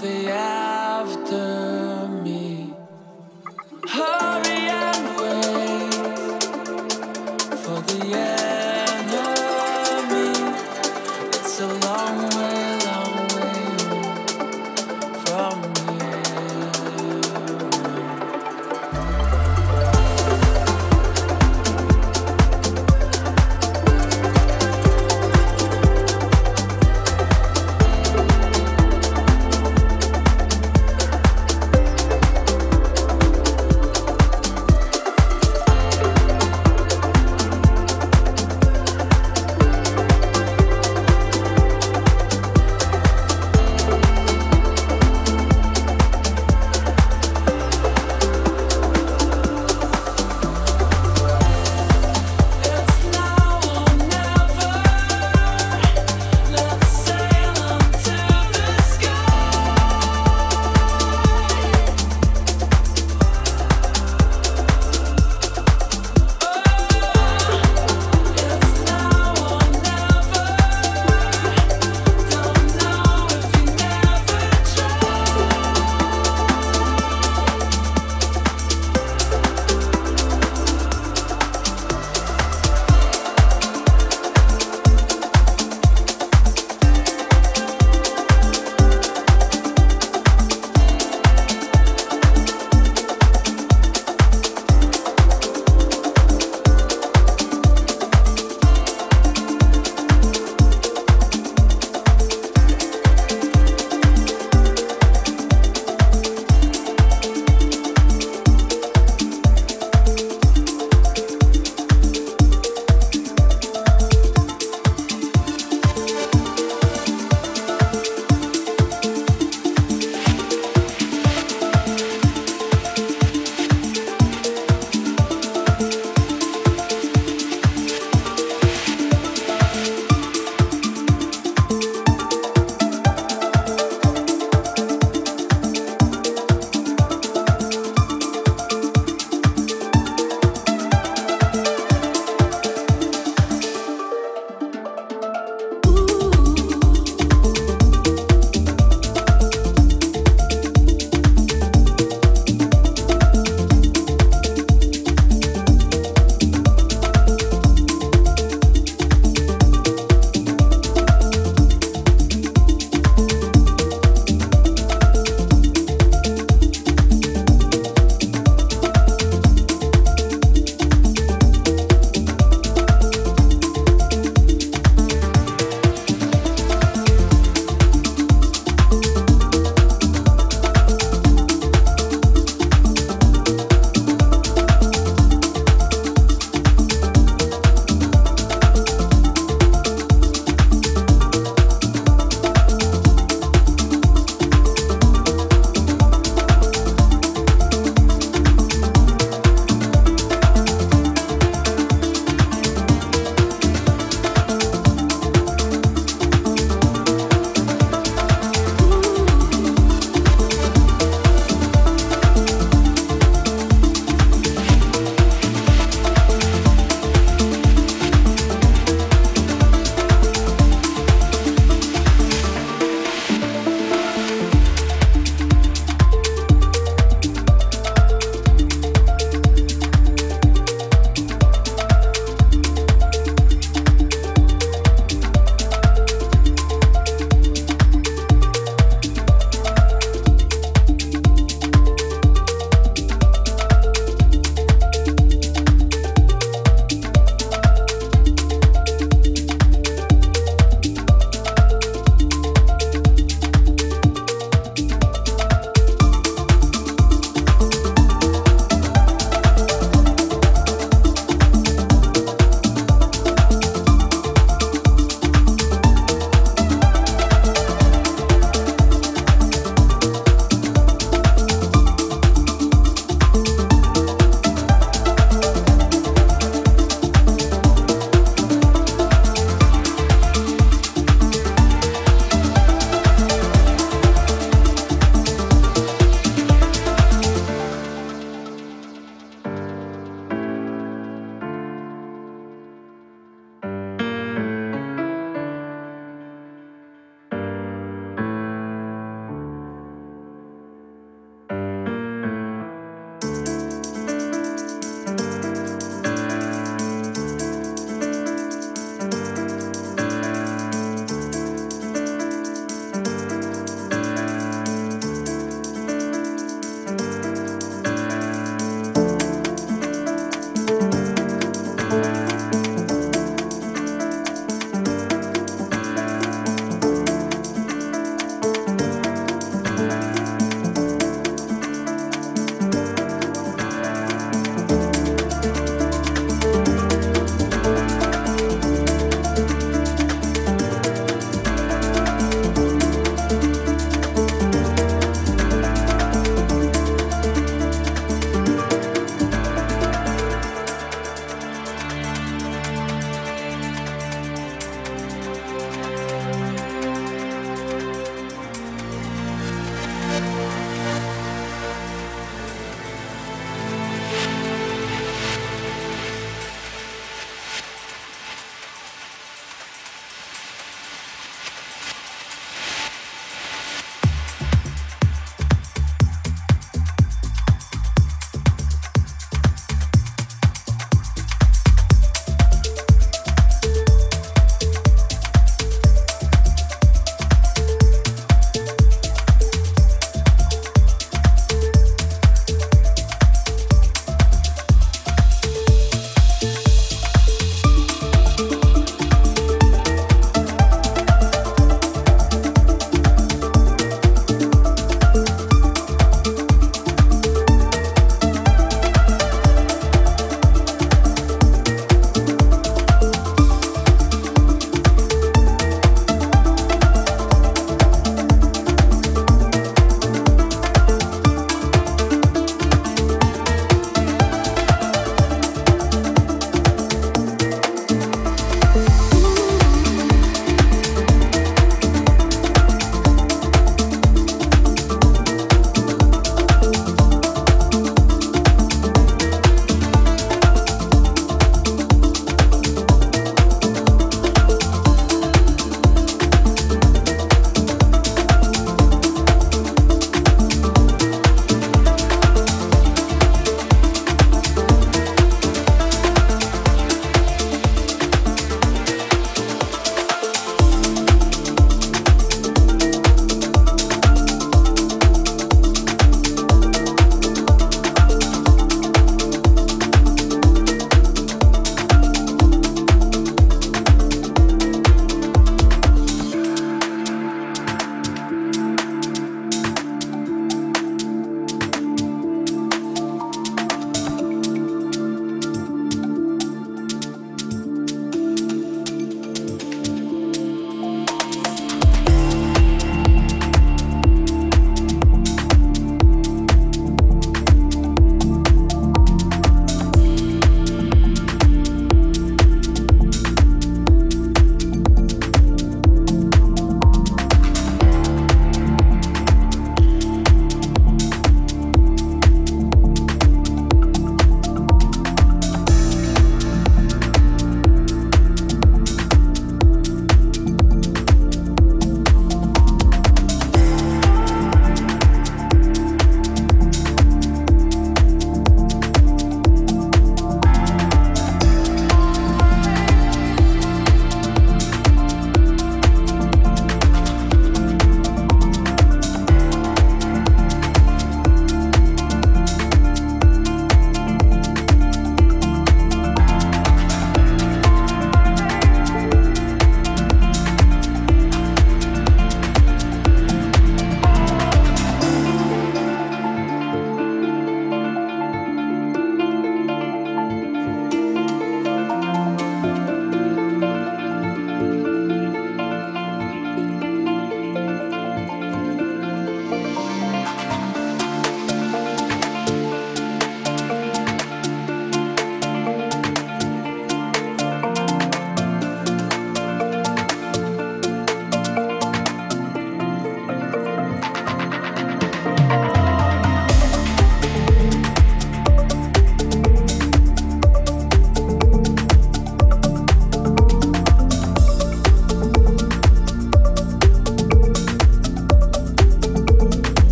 the after.